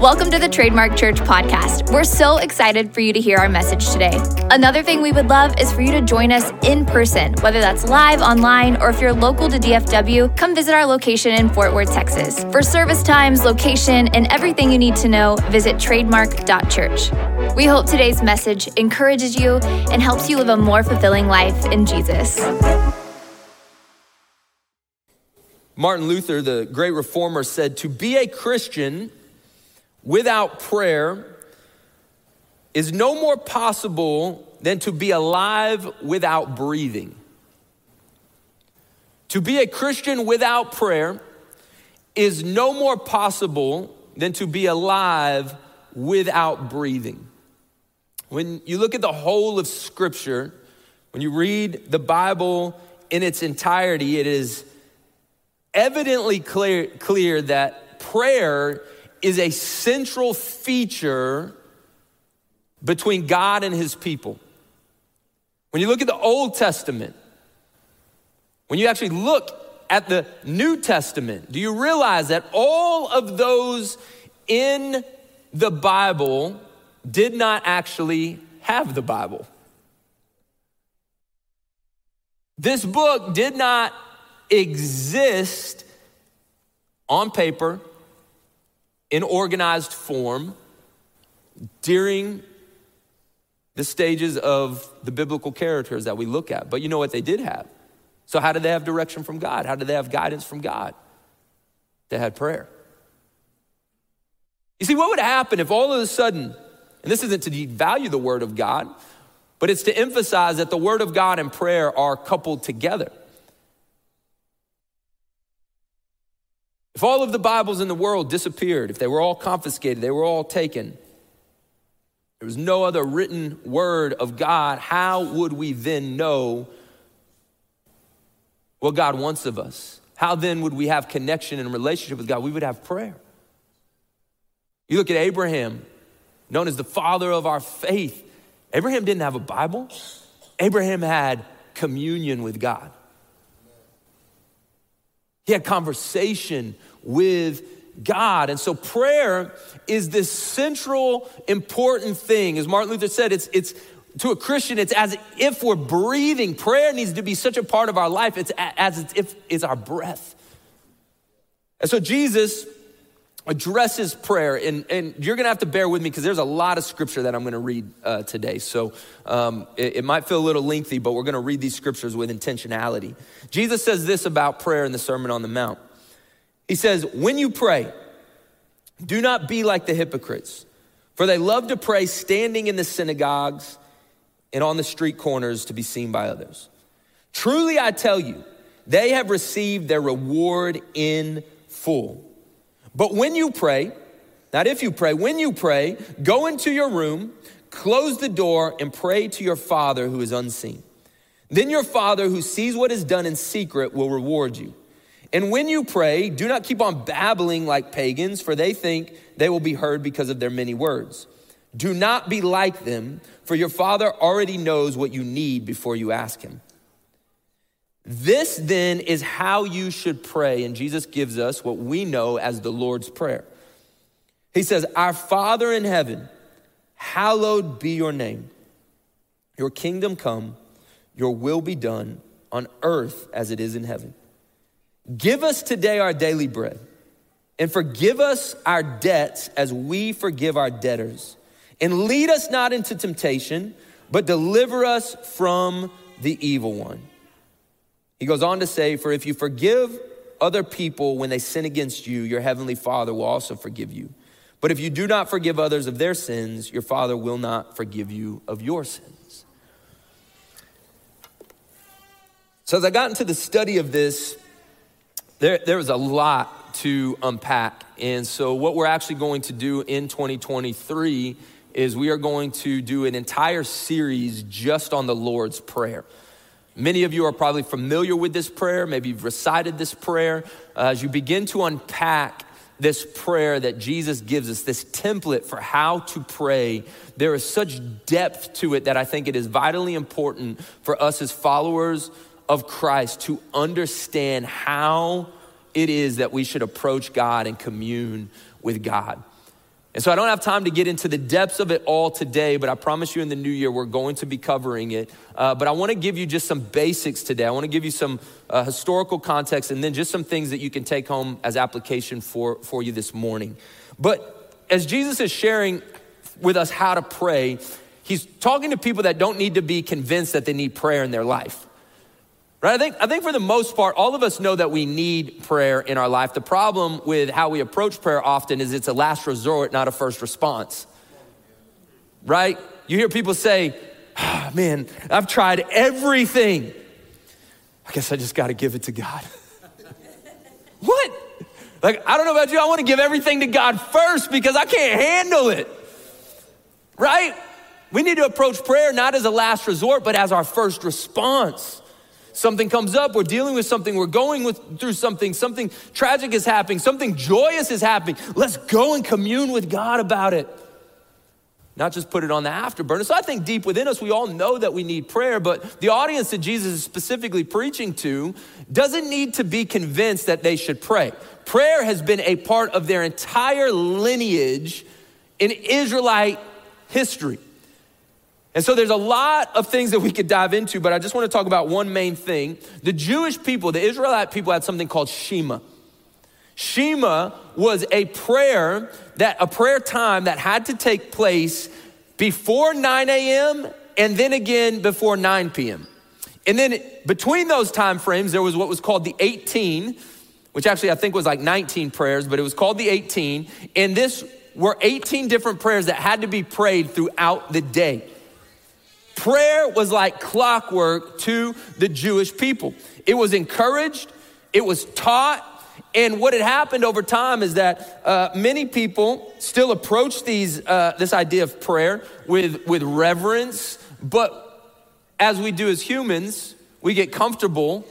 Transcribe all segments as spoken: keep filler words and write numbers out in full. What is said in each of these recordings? Welcome to the Trademark Church podcast. We're so excited for you to hear our message today. Another thing we would love is for you to join us in person, whether that's live, online, or if you're local to D F W, come visit our location in Fort Worth, Texas. For service times, location, and everything you need to know, visit trademark dot church. We hope today's message encourages you and helps you live a more fulfilling life in Jesus. Martin Luther, the great reformer, said, "To be a Christian without prayer is no more possible than to be alive without breathing." To be a Christian without prayer is no more possible than to be alive without breathing. When you look at the whole of Scripture, when you read the Bible in its entirety, it is evidently clear, clear that prayer is a central feature between God and his people. When you look at the Old Testament, when you actually look at the New Testament, do you realize that all of those in the Bible did not actually have the Bible? This book did not exist on paper, in organized form, during the stages of the biblical characters that we look at. But you know what they did have? So how did they have direction from God? How did they have guidance from God? They had prayer. You see, what would happen if all of a sudden, and this isn't to devalue the Word of God, but it's to emphasize that the Word of God and prayer are coupled together. If all of the Bibles in the world disappeared, if they were all confiscated, they were all taken, there was no other written word of God, how would we then know what God wants of us? How then would we have connection and relationship with God? We would have prayer. You look at Abraham, known as the father of our faith. Abraham didn't have a Bible. Abraham had communion with God. He had conversation with God. And so prayer is this central, important thing. As Martin Luther said, it's, it's to a Christian, it's as if we're breathing. Prayer needs to be such a part of our life. It's as if it's our breath. And so Jesus addresses prayer. And, and you're going to have to bear with me because there's a lot of scripture that I'm going to read uh, today. So um, it, it might feel a little lengthy, but we're going to read these scriptures with intentionality. Jesus says this about prayer in the Sermon on the Mount. He says, "When you pray, do not be like the hypocrites, for they love to pray standing in the synagogues and on the street corners to be seen by others. Truly, I tell you, they have received their reward in full. But when you pray, not if you pray, when you pray, go into your room, close the door, and pray to your Father who is unseen. Then your Father who sees what is done in secret will reward you. And when you pray, do not keep on babbling like pagans, for they think they will be heard because of their many words. Do not be like them, for your Father already knows what you need before you ask him. This then is how you should pray." And Jesus gives us what we know as the Lord's Prayer. He says, "Our Father in heaven, hallowed be your name. Your kingdom come, your will be done on earth as it is in heaven. Give us today our daily bread, and forgive us our debts as we forgive our debtors. And lead us not into temptation, but deliver us from the evil one." He goes on to say, "For if you forgive other people when they sin against you, your heavenly Father will also forgive you. But if you do not forgive others of their sins, your Father will not forgive you of your sins." So as I got into the study of this, there, there was a lot to unpack. And so what we're actually going to do in twenty twenty-three is we are going to do an entire series just on the Lord's Prayer. Many of you are probably familiar with this prayer. Maybe you've recited this prayer. Uh, as you begin to unpack this prayer that Jesus gives us, this template for how to pray, there is such depth to it that I think it is vitally important for us as followers of Christ to understand how it is that we should approach God and commune with God. And so I don't have time to get into the depths of it all today, but I promise you in the new year, we're going to be covering it. Uh, but I wanna give you just some basics today. I wanna give you some uh, historical context and then just some things that you can take home as application for, for you this morning. But as Jesus is sharing with us how to pray, he's talking to people that don't need to be convinced that they need prayer in their life. Right? I think, I think for the most part, all of us know that we need prayer in our life. The problem with how we approach prayer often is it's a last resort, not a first response. Right? You hear people say, oh, man, I've tried everything. I guess I just got to give it to God. What? Like, I don't know about you. I want to give everything to God first because I can't handle it. Right? We need to approach prayer not as a last resort, but as our first response. Something comes up, we're dealing with something, we're going with, through something, something tragic is happening, something joyous is happening. Let's go and commune with God about it. Not just put it on the afterburner. So I think deep within us, we all know that we need prayer, but the audience that Jesus is specifically preaching to doesn't need to be convinced that they should pray. Prayer has been a part of their entire lineage in Israelite history. And so there's a lot of things that we could dive into, but I just want to talk about one main thing. The Jewish people, the Israelite people, had something called Shema. Shema was a prayer, that a prayer time that had to take place before nine a.m. and then again before nine p.m. And then between those time frames, there was what was called the eighteen, which actually I think was like nineteen prayers, but it was called the eighteen. And this were eighteen different prayers that had to be prayed throughout the day. Prayer was like clockwork to the Jewish people. It was encouraged, it was taught, and what had happened over time is that uh, many people still approach these uh, this idea of prayer with, with reverence, but as we do as humans, we get comfortable,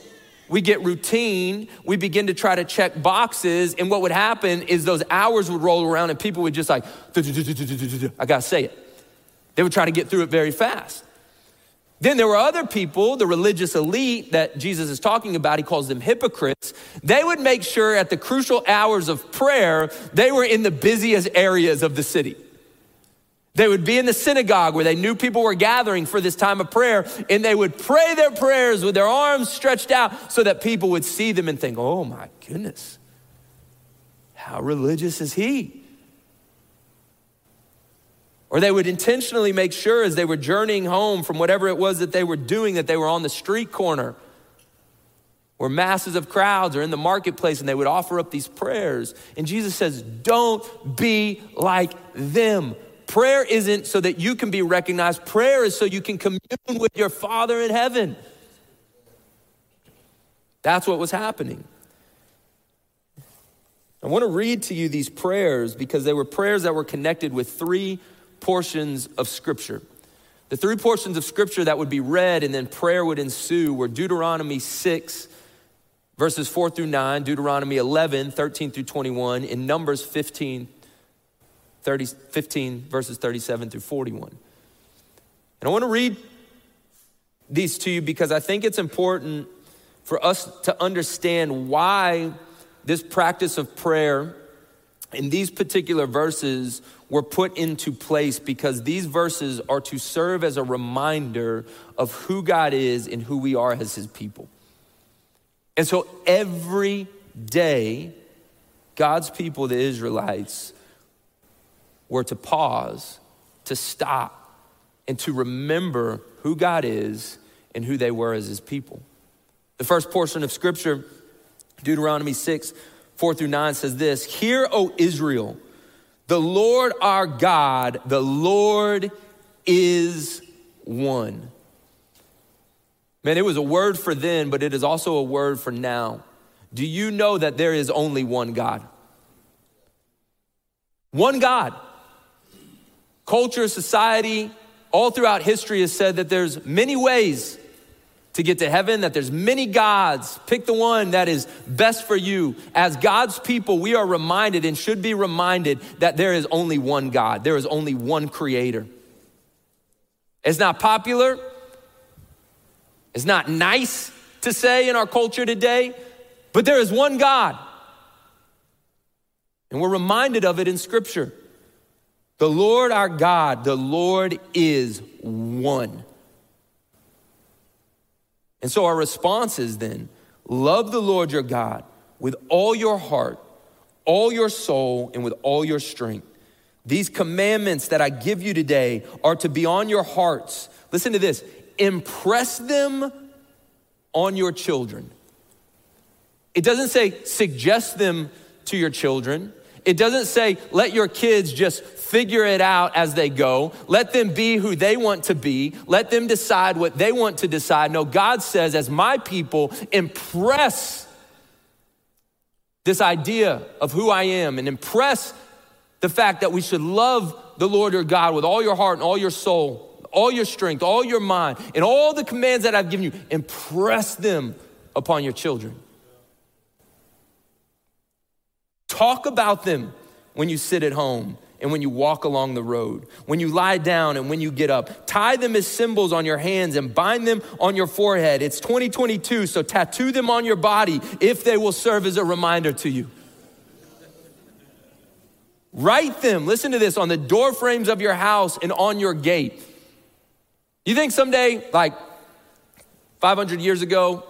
we get routine, we begin to try to check boxes, and what would happen is those hours would roll around and people would just like, I gotta say it. They would try to get through it very fast. Then there were other people, the religious elite that Jesus is talking about, he calls them hypocrites. They would make sure at the crucial hours of prayer, they were in the busiest areas of the city. They would be in the synagogue where they knew people were gathering for this time of prayer, and they would pray their prayers with their arms stretched out so that people would see them and think, oh my goodness, how religious is he? Or they would intentionally make sure as they were journeying home from whatever it was that they were doing, that they were on the street corner where masses of crowds are in the marketplace, and they would offer up these prayers. And Jesus says, don't be like them. Prayer isn't so that you can be recognized. Prayer is so you can commune with your Father in heaven. That's what was happening. I want to read to you these prayers because they were prayers that were connected with three portions of scripture. The three portions of scripture that would be read and then prayer would ensue were Deuteronomy six, verses four through nine, Deuteronomy eleven, thirteen through twenty-one, and Numbers fifteen, thirty, fifteen, verses thirty-seven through forty-one. And I want to read these to you because I think it's important for us to understand why this practice of prayer and these particular verses were put into place, because these verses are to serve as a reminder of who God is and who we are as his people. And so every day, God's people, the Israelites, were to pause, to stop, and to remember who God is and who they were as his people. The first portion of scripture, Deuteronomy six, four through nine, says this: Hear, O Israel, the Lord our God, the Lord is one. Man, it was a word for then, but it is also a word for now. Do you know that there is only one God? One God. Culture, society, all throughout history has said that there's many ways to get to heaven, that there's many gods. Pick the one that is best for you. As God's people, we are reminded and should be reminded that there is only one God. There is only one creator. It's not popular. It's not nice to say in our culture today, but there is one God. And we're reminded of it in scripture. The Lord our God, the Lord is one. And so our response is then, love the Lord your God with all your heart, all your soul, and with all your strength. These commandments that I give you today are to be on your hearts. Listen to this. Impress them on your children. It doesn't say suggest them to your children. It doesn't say let your kids just figure it out as they go. Let them be who they want to be. Let them decide what they want to decide. No, God says, as my people, impress this idea of who I am and impress the fact that we should love the Lord your God with all your heart and all your soul, all your strength, all your mind, and all the commands that I've given you. Impress them upon your children. Talk about them when you sit at home and when you walk along the road, when you lie down and when you get up. Tie them as symbols on your hands and bind them on your forehead. It's twenty twenty-two, so tattoo them on your body if they will serve as a reminder to you. Write them, listen to this, on the door frames of your house and on your gate. You think someday, like five hundred years ago,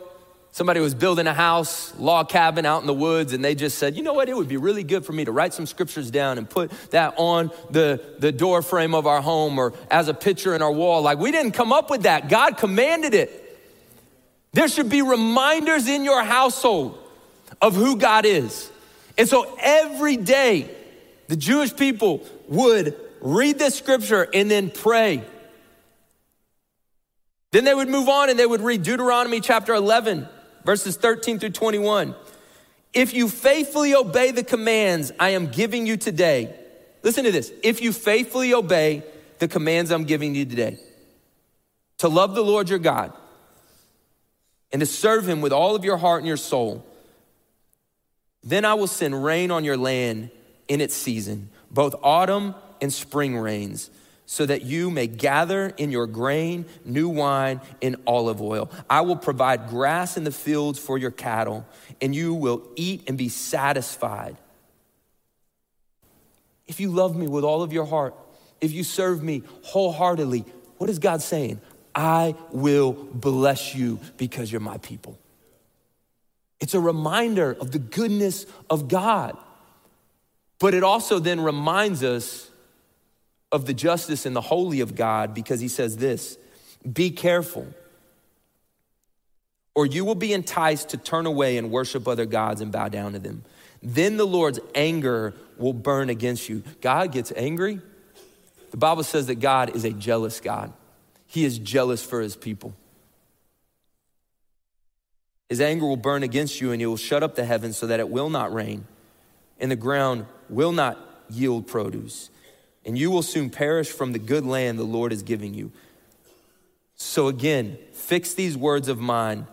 somebody was building a house, log cabin out in the woods, and they just said, you know what, it would be really good for me to write some scriptures down and put that on the, the door frame of our home or as a picture in our wall. Like, we didn't come up with that. God commanded it. There should be reminders in your household of who God is. And so every day, the Jewish people would read this scripture and then pray. Then they would move on and they would read Deuteronomy chapter eleven, verses thirteen through twenty-one. If you faithfully obey the commands I am giving you today, listen to this. If you faithfully obey the commands I'm giving you today, to love the Lord your God and to serve him with all of your heart and your soul, then I will send rain on your land in its season, both autumn and spring rains, so that you may gather in your grain, new wine, and olive oil. I will provide grass in the fields for your cattle, and you will eat and be satisfied. If you love me with all of your heart, if you serve me wholeheartedly, what is God saying? I will bless you because you're my people. It's a reminder of the goodness of God, but it also then reminds us of the justice and the holy of God, because he says this, be careful, or you will be enticed to turn away and worship other gods and bow down to them. Then the Lord's anger will burn against you. God gets angry. The Bible says that God is a jealous God. He is jealous for his people. His anger will burn against you, and he will shut up the heavens so that it will not rain, and the ground will not yield produce. And you will soon perish from the good land the Lord is giving you. So again, fix these words of mine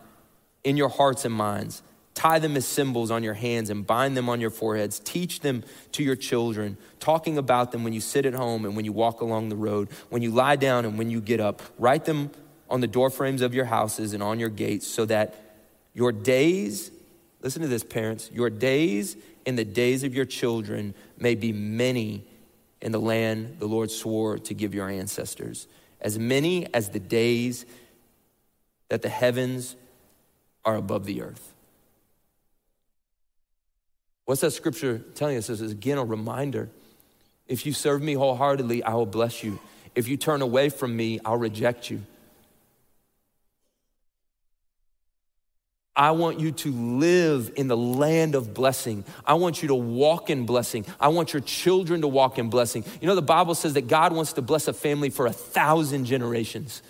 in your hearts and minds. Tie them as symbols on your hands and bind them on your foreheads. Teach them to your children, talking about them when you sit at home and when you walk along the road, when you lie down and when you get up. Write them on the doorframes of your houses and on your gates, so that your days, listen to this, parents, your days and the days of your children may be many in the land the Lord swore to give your ancestors, as many as the days that the heavens are above the earth. What's that scripture telling us? This is again a reminder. If you serve me wholeheartedly, I will bless you. If you turn away from me, I'll reject you. I want you to live in the land of blessing. I want you to walk in blessing. I want your children to walk in blessing. You know, the Bible says that God wants to bless a family for a thousand generations.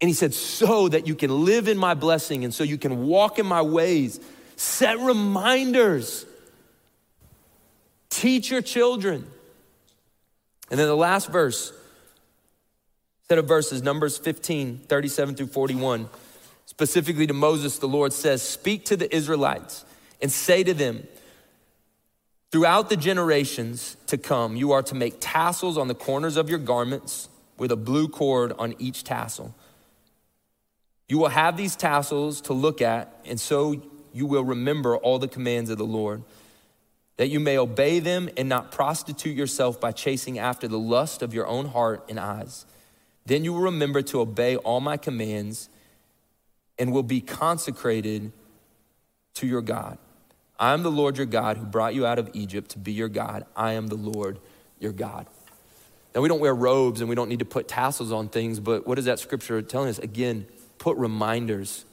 And he said, so that you can live in my blessing and so you can walk in my ways. Set reminders. Teach your children. And then the last verse, set of verses, Numbers fifteen, thirty-seven through forty-one, specifically to Moses, the Lord says, speak to the Israelites and say to them, throughout the generations to come, you are to make tassels on the corners of your garments with a blue cord on each tassel. You will have these tassels to look at, and so you will remember all the commands of the Lord. that you may obey them and not prostitute yourself by chasing after the lust of your own heart and eyes. Then you will remember to obey all my commands and will be consecrated to your God. I am the Lord your God who brought you out of Egypt to be your God. I am the Lord your God. Now, we don't wear robes and we don't need to put tassels on things, but what is that scripture telling us? Again, put reminders.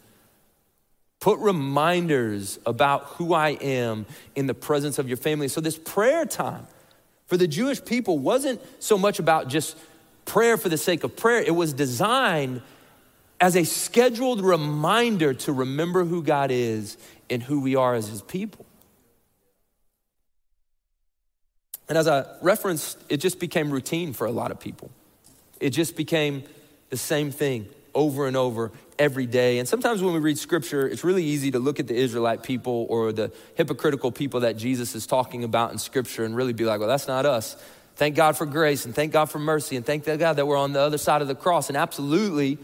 Put reminders about who I am in the presence of your family. So this prayer time for the Jewish people wasn't so much about just prayer for the sake of prayer. It was designed as a scheduled reminder to remember who God is and who we are as his people. And as I referenced, it just became routine for a lot of people. It just became the same thing over and over every day. And sometimes when we read scripture, it's really easy to look at the Israelite people or the hypocritical people that Jesus is talking about in scripture and really be like, well, that's not us. Thank God for grace and thank God for mercy and thank God that we're on the other side of the cross. And absolutely,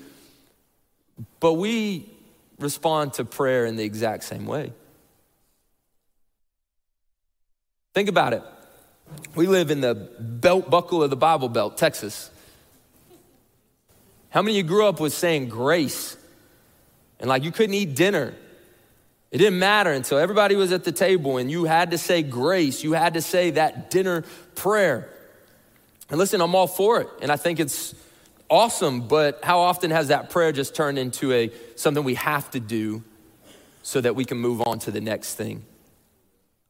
but we respond to prayer in the exact same way. Think about it. We live in the belt buckle of the Bible Belt, Texas. How many of you grew up with saying grace? And like you couldn't eat dinner. It didn't matter until everybody was at the table and you had to say grace. You had to say that dinner prayer. And listen, I'm all for it. And I think it's awesome, but how often has that prayer just turned into a something we have to do so that we can move on to the next thing?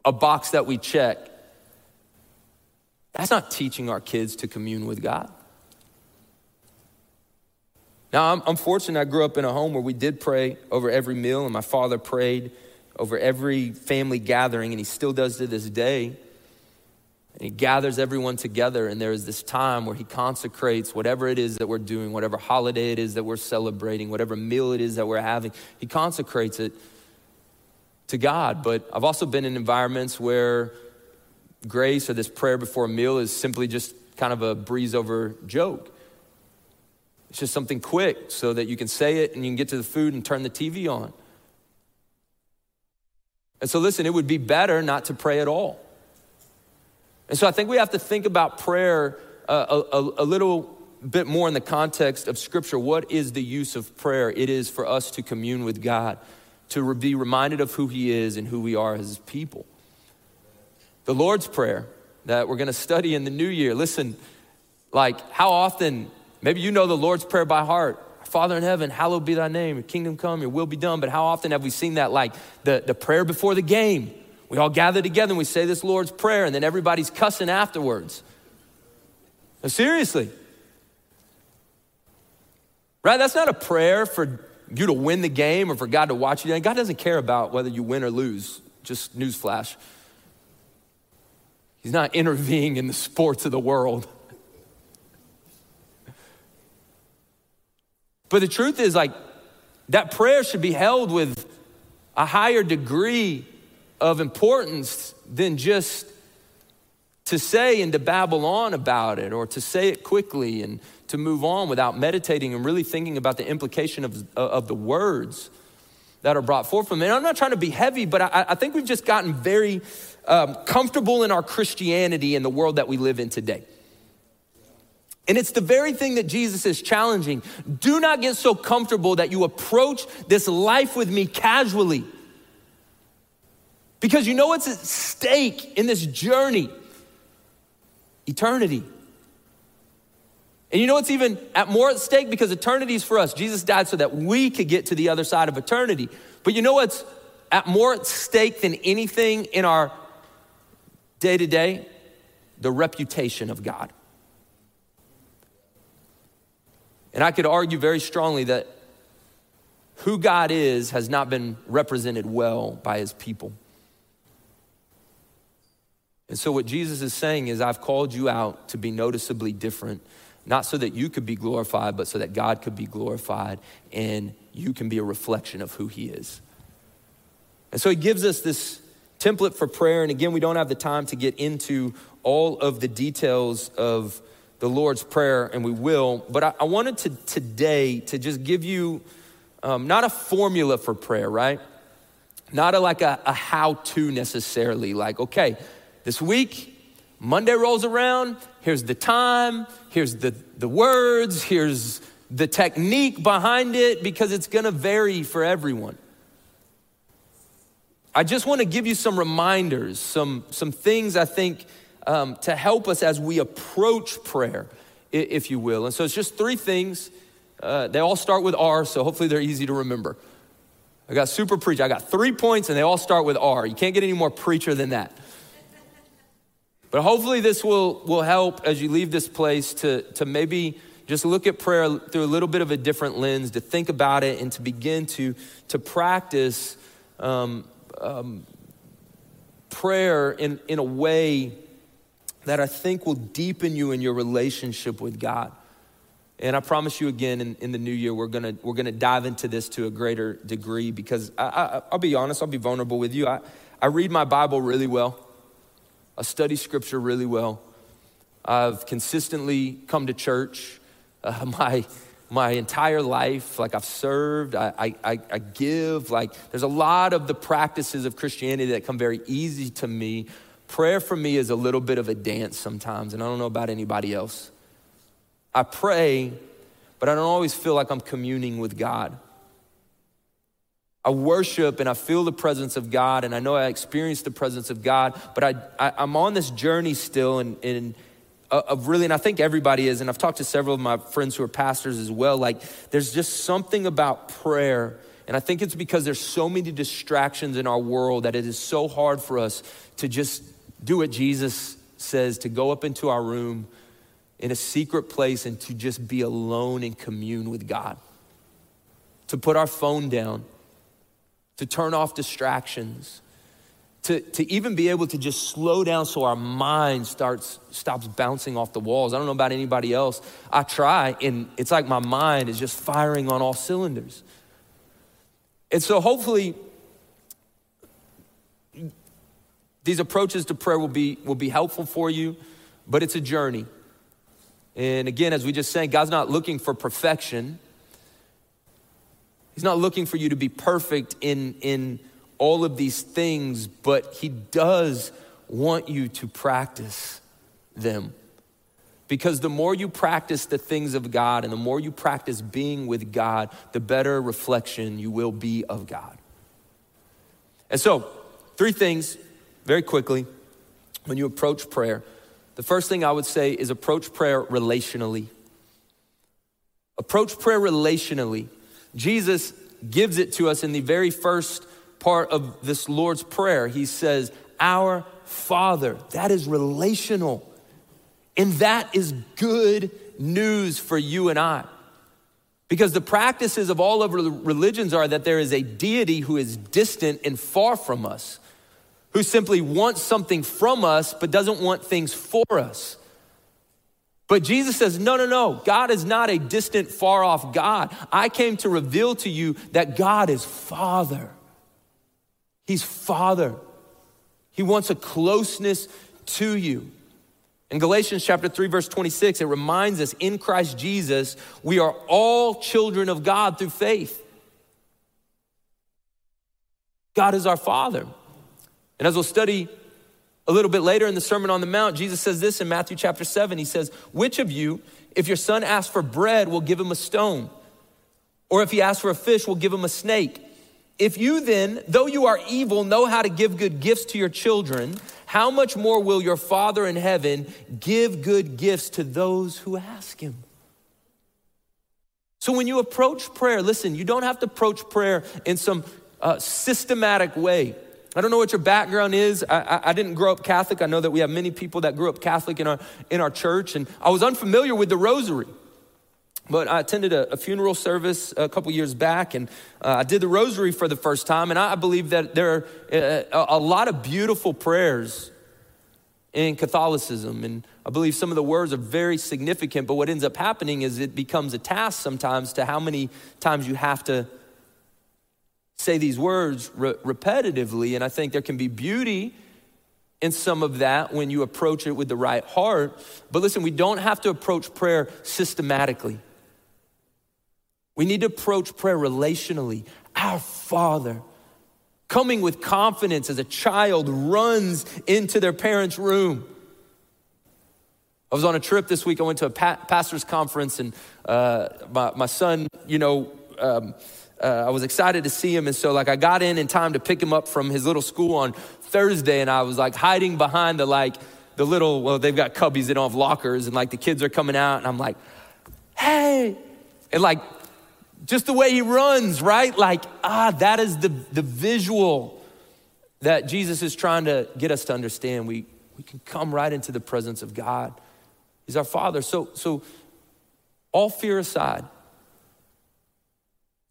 A box that we check. That's not teaching our kids to commune with God. Now, I'm, I'm fortunate I grew up in a home where we did pray over every meal, and my father prayed over every family gathering, and he still does to this day. And he gathers everyone together, and there is this time where he consecrates whatever it is that we're doing, whatever holiday it is that we're celebrating, whatever meal it is that we're having, he consecrates it to God. But I've also been in environments where grace or this prayer before a meal is simply just kind of a breeze over joke. It's just something quick so that you can say it and you can get to the food and turn the T V on. And so listen, it would be better not to pray at all. And so I think we have to think about prayer uh, a, a little bit more in the context of Scripture. What is the use of prayer? It is for us to commune with God, to re- be reminded of who he is and who we are as his people. The Lord's Prayer that we're going to study in the new year. Listen, like how often, maybe you know the Lord's Prayer by heart. Father in heaven, hallowed be thy name, your kingdom come, your will be done. But how often have we seen that like the, the prayer before the game? We all gather together and we say this Lord's Prayer and then everybody's cussing afterwards. Now, seriously. Right? That's not a prayer for you to win the game or for God to watch you. God doesn't care about whether you win or lose. Just newsflash. He's not intervening in the sports of the world. But the truth is, like, that prayer should be held with a higher degree of importance than just to say and to babble on about it or to say it quickly and to move on without meditating and really thinking about the implication of, of the words that are brought forth from it. And I'm not trying to be heavy, but I, I think we've just gotten very um, comfortable in our Christianity in the world that we live in today. And it's the very thing that Jesus is challenging. Do not get so comfortable that you approach this life with me casually. Because you know what's at stake in this journey? Eternity. And you know what's even at more at stake? Because eternity is for us. Jesus died so that we could get to the other side of eternity. But you know what's at more at stake than anything in our day-to-day? The reputation of God. And I could argue very strongly that who God is has not been represented well by his people. And so what Jesus is saying is, I've called you out to be noticeably different, not so that you could be glorified, but so that God could be glorified and you can be a reflection of who he is. And so he gives us this template for prayer. And again, we don't have the time to get into all of the details of the Lord's Prayer, and we will, but I, I wanted to today to just give you Um, not a formula for prayer, right? Not a, like a, a how-to necessarily, like, okay, this week, Monday rolls around, here's the time, here's the, the words, here's the technique behind it, because it's gonna vary for everyone. I just wanna give you some reminders, some, some things I think um, to help us as we approach prayer, if you will. And so it's just three things. Uh, they all start with R, so hopefully they're easy to remember. I got super preacher. I got three points and they all start with R. You can't get any more preacher than that. But hopefully this will, will help as you leave this place to, to maybe just look at prayer through a little bit of a different lens, to think about it and to begin to, to practice um, um, prayer in, in a way that I think will deepen you in your relationship with God. And I promise you again, in, in the new year, we're gonna we're gonna dive into this to a greater degree, because I, I, I'll be honest, I'll be vulnerable with you. I, I read my Bible really well. I study scripture really well. I've consistently come to church uh, my my entire life. Like I've served, I, I I give. Like there's a lot of the practices of Christianity that come very easy to me. Prayer for me is a little bit of a dance sometimes, and I don't know about anybody else. I pray, but I don't always feel like I'm communing with God. I worship and I feel the presence of God, and I know I experience the presence of God, but I, I, I'm on this journey still and, and of really, and I think everybody is, and I've talked to several of my friends who are pastors as well, like there's just something about prayer, and I think it's because there's so many distractions in our world that it is so hard for us to just do what Jesus says, to go up into our room in a secret place and to just be alone and commune with God. To put our phone down, to turn off distractions, to, to even be able to just slow down so our mind starts stops bouncing off the walls. I don't know about anybody else. I try and it's like my mind is just firing on all cylinders. And so hopefully these approaches to prayer will be will be helpful for you, but it's a journey. And again, as we just sang, God's not looking for perfection. He's not looking for you to be perfect in, in all of these things, but he does want you to practice them. Because the more you practice the things of God and the more you practice being with God, the better reflection you will be of God. And so, three things very quickly when you approach prayer. The first thing I would say is approach prayer relationally. Approach prayer relationally. Jesus gives it to us in the very first part of this Lord's Prayer. He says, "Our Father." That is relational. And that is good news for you and I. Because the practices of all of religions are that there is a deity who is distant and far from us, who simply wants something from us but doesn't want things for us. But Jesus says, no, no, no, God is not a distant, far-off God. I came to reveal to you that God is Father. He's Father. He wants a closeness to you. In Galatians chapter three, verse twenty-six, it reminds us, in Christ Jesus, we are all children of God through faith. God is our Father. And as we'll study a little bit later in the Sermon on the Mount, Jesus says this in Matthew chapter seven. He says, "Which of you, if your son asks for bread, will give him a stone? Or if he asks for a fish, will give him a snake? If you then, though you are evil, know how to give good gifts to your children, how much more will your Father in heaven give good gifts to those who ask him?" So when you approach prayer, listen, you don't have to approach prayer in some uh, systematic way. I don't know what your background is. I, I, I didn't grow up Catholic. I know that we have many people that grew up Catholic in our in our church. And I was unfamiliar with the rosary. But I attended a, a funeral service a couple years back. And uh, I did the rosary for the first time. And I, I believe that there are a, a lot of beautiful prayers in Catholicism. And I believe some of the words are very significant. But what ends up happening is it becomes a task sometimes to how many times you have to say these words re- repetitively. And I think there can be beauty in some of that when you approach it with the right heart. But listen, we don't have to approach prayer systematically. We need to approach prayer relationally. Our Father. coming with confidence as a child runs into their parents' room. I was on a trip this week. I went to a pa- pastor's conference, and uh, my, my son, you know, um, uh, I was excited to see him. And so like I got in in time to pick him up from his little school on Thursday, and I was like hiding behind the like the little, well, they've got cubbies, they don't have lockers, and like the kids are coming out, and I'm like, hey. And like, just the way he runs, right? Like, ah, that is the, the visual that Jesus is trying to get us to understand. We we can come right into the presence of God. He's our Father. So, so all fear aside,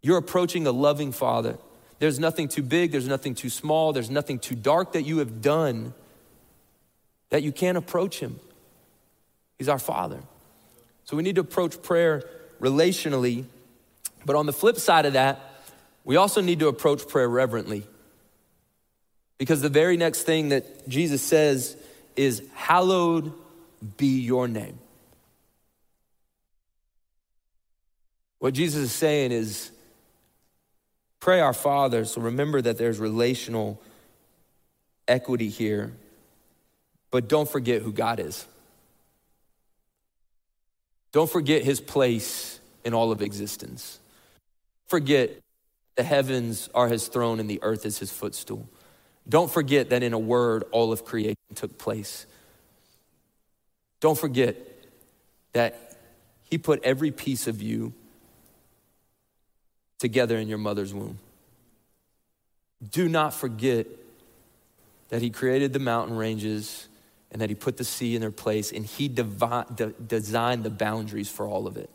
you're approaching a loving Father. There's nothing too big, there's nothing too small, there's nothing too dark that you have done that you can't approach him. He's our Father. So we need to approach prayer relationally. But on the flip side of that, we also need to approach prayer reverently, because the very next thing that Jesus says is, hallowed be your name. What Jesus is saying is, pray our Father. So remember that there's relational equity here, but don't forget who God is. Don't forget his place in all of existence. Forget the heavens are his throne and the earth is his footstool. Don't forget that in a word, all of creation took place. Don't forget that he put every piece of you together in your mother's womb. Do not forget that he created the mountain ranges and that he put the sea in their place, and he divine, de- designed the boundaries for all of it.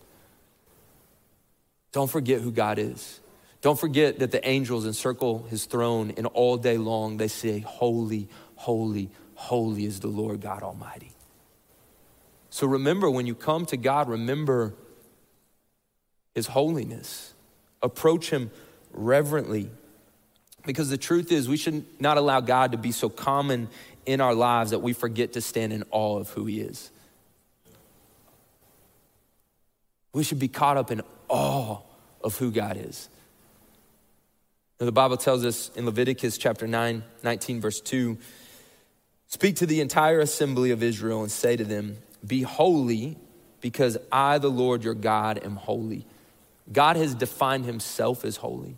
Don't forget who God is. Don't forget that the angels encircle his throne, and all day long they say, holy, holy, holy is the Lord God Almighty. So remember, when you come to God, remember his holiness. Approach him reverently, because the truth is, we should not allow God to be so common in our lives that we forget to stand in awe of who he is. We should be caught up in awe of who God is. Now, the Bible tells us in Leviticus chapter nine, nineteen, verse two, speak to the entire assembly of Israel and say to them, be holy, because I, the Lord your God, am holy. God has defined himself as holy.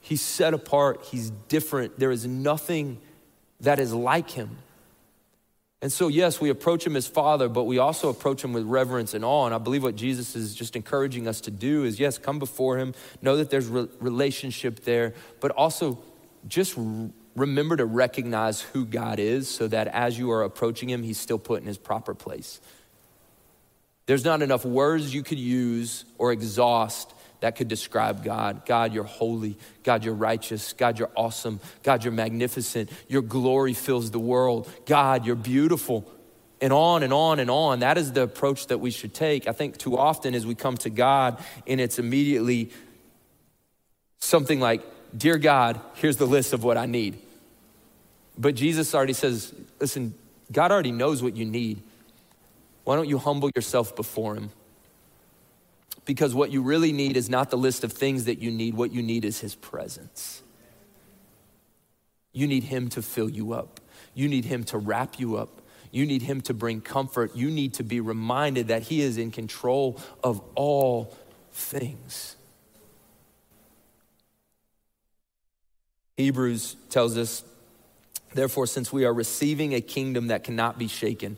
He's set apart, he's different. There is nothing that is like him. And so, yes, we approach him as Father, but we also approach him with reverence and awe. And I believe what Jesus is just encouraging us to do is, yes, come before him, know that there's re- relationship there, but also just re- remember to recognize who God is, so that as you are approaching him, he's still put in his proper place. There's not enough words you could use or exhaust that could describe God. God, you're holy. God, you're righteous. God, you're awesome. God, you're magnificent. Your glory fills the world. God, you're beautiful. And on and on and on. That is the approach that we should take. I think too often as we come to God, and it's immediately something like, dear God, here's the list of what I need. But Jesus already says, listen, God already knows what you need. Why don't you humble yourself before him? Because what you really need is not the list of things that you need. What you need is his presence. You need him to fill you up. You need him to wrap you up. You need him to bring comfort. You need to be reminded that he is in control of all things. Hebrews tells us, therefore, since we are receiving a kingdom that cannot be shaken,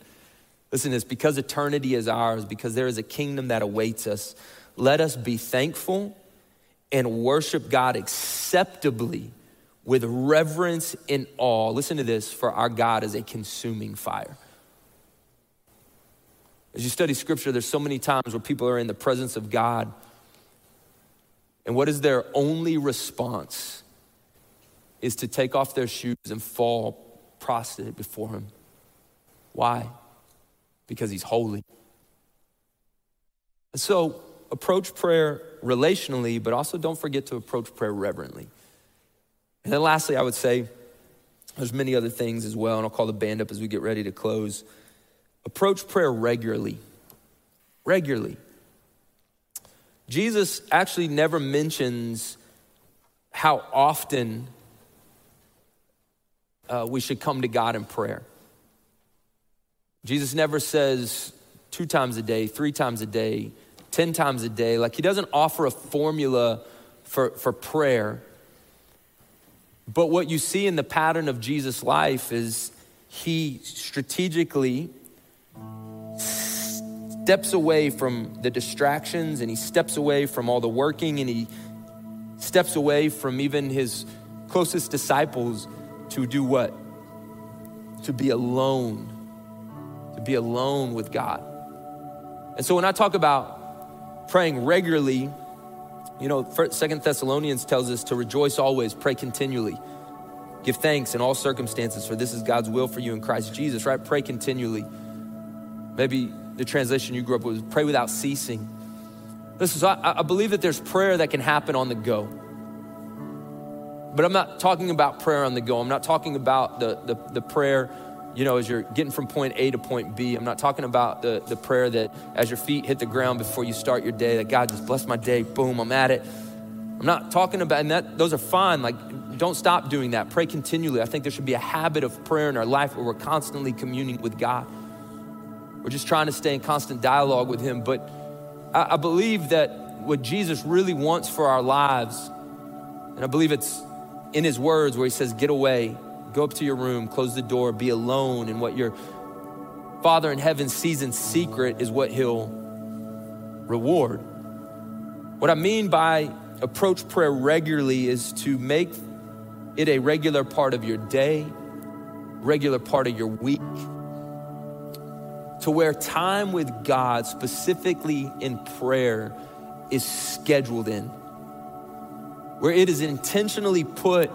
listen to this, because eternity is ours, because there is a kingdom that awaits us, let us be thankful and worship God acceptably with reverence and awe. Listen to this, for our God is a consuming fire. As you study scripture, there's so many times where people are in the presence of God, and what is their only response is to take off their shoes and fall prostrate before him. Why? Because he's holy. And so approach prayer relationally, but also don't forget to approach prayer reverently. And then lastly, I would say, there's many other things as well, and I'll call the band up as we get ready to close. Approach prayer regularly, regularly. Jesus actually never mentions how often uh, we should come to God in prayer. Jesus never says two times a day, three times a day, ten times a day. Like, he doesn't offer a formula for, for prayer. But what you see in the pattern of Jesus' life is he strategically steps away from the distractions, and he steps away from all the working, and he steps away from even his closest disciples to do what? To be alone. To be alone with God. And so when I talk about praying regularly, you know, Second Thessalonians tells us to rejoice always, pray continually, give thanks in all circumstances, for this is God's will for you in Christ Jesus, right? Pray continually. Maybe the translation you grew up with was pray without ceasing. Listen, so I, I believe that there's prayer that can happen on the go. But I'm not talking about prayer on the go. I'm not talking about the, the, the prayer, you know, as you're getting from point A to point B. I'm not talking about the, the prayer that as your feet hit the ground before you start your day, that God just bless my day, boom, I'm at it. I'm not talking about, and that those are fine. Like, don't stop doing that. Pray continually. I think there should be a habit of prayer in our life where we're constantly communing with God. We're just trying to stay in constant dialogue with him. But I, I believe that what Jesus really wants for our lives, and I believe it's in his words where he says, get away, go up to your room, close the door, be alone. And what your Father in heaven sees in secret is what he'll reward. What I mean by approach prayer regularly is to make it a regular part of your day, regular part of your week, to where time with God, specifically in prayer, is scheduled in, where it is intentionally put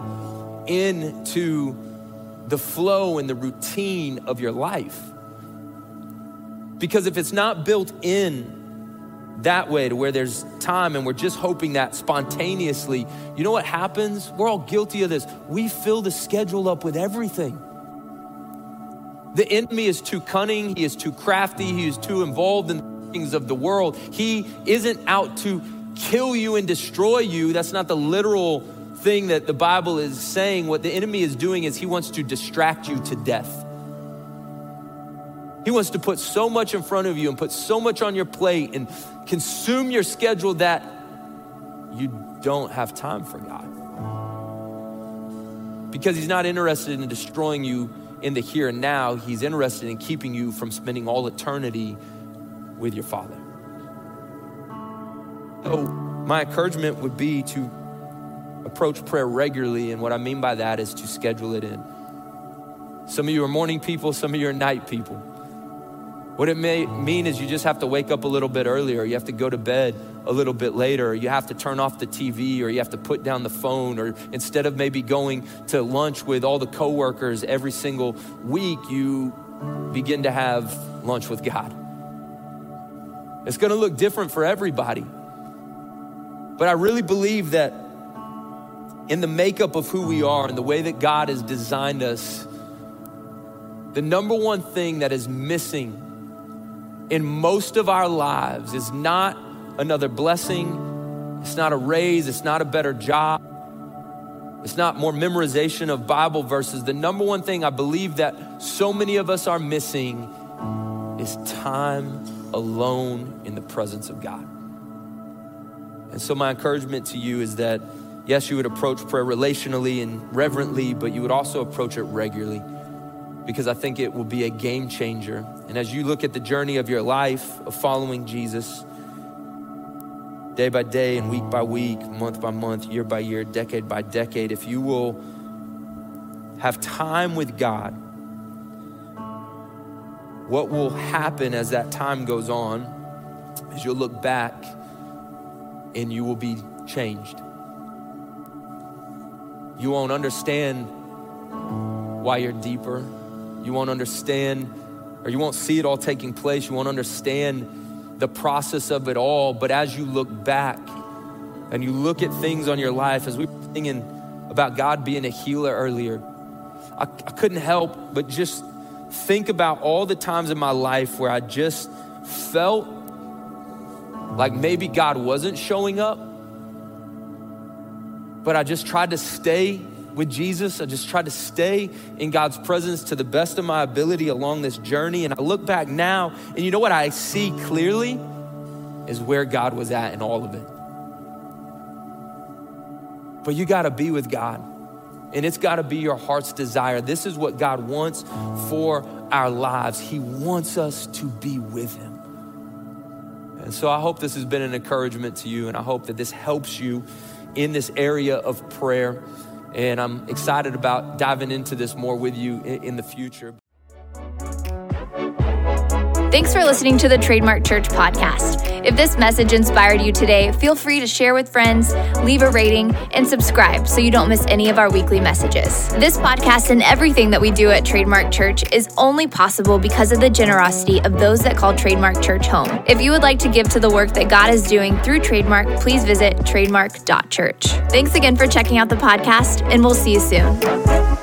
into the flow and the routine of your life. Because if it's not built in that way to where there's time and we're just hoping that spontaneously, you know what happens? We're all guilty of this. We fill the schedule up with everything. The enemy is too cunning. He is too crafty. He is too involved in things of the world. He isn't out to kill you and destroy you. That's not the literal thing that the Bible is saying. What the enemy is doing is he wants to distract you to death. He wants to put so much in front of you and put so much on your plate and consume your schedule that you don't have time for God. Because he's not interested in destroying you in the here and now. He's interested in keeping you from spending all eternity with your Father. So my encouragement would be to approach prayer regularly. And what I mean by that is to schedule it in. Some of you are morning people. Some of you are night people. What it may mean is you just have to wake up a little bit earlier. You have to go to bed a little bit later. Or you have to turn off the T V, or you have to put down the phone, or instead of maybe going to lunch with all the coworkers every single week, you begin to have lunch with God. It's going to look different for everybody. But I really believe that in the makeup of who we are and the way that God has designed us, the number one thing that is missing in most of our lives is not another blessing. It's not a raise. It's not a better job. It's not more memorization of Bible verses. The number one thing I believe that so many of us are missing is time alone in the presence of God. And so my encouragement to you is that, yes, you would approach prayer relationally and reverently, but you would also approach it regularly, because I think it will be a game changer. And as you look at the journey of your life of following Jesus, day by day and week by week, month by month, year by year, decade by decade, if you will have time with God, what will happen as that time goes on is you'll look back and you will be changed. You won't understand why you're deeper. You won't understand, or you won't see it all taking place. You won't understand the process of it all. But as you look back and you look at things on your life, as we were singing about God being a healer earlier, I, I couldn't help but just think about all the times in my life where I just felt like maybe God wasn't showing up, but I just tried to stay with Jesus. I just tried to stay in God's presence to the best of my ability along this journey. And I look back now, and you know what I see clearly is where God was at in all of it. But you gotta be with God, and it's gotta be your heart's desire. This is what God wants for our lives. He wants us to be with him. And so I hope this has been an encouragement to you, and I hope that this helps you in this area of prayer. And I'm excited about diving into this more with you in the future. Thanks for listening to the Trademark Church podcast. If this message inspired you today, feel free to share with friends, leave a rating, and subscribe so you don't miss any of our weekly messages. This podcast and everything that we do at Trademark Church is only possible because of the generosity of those that call Trademark Church home. If you would like to give to the work that God is doing through Trademark, please visit trademark dot church. Thanks again for checking out the podcast, and we'll see you soon.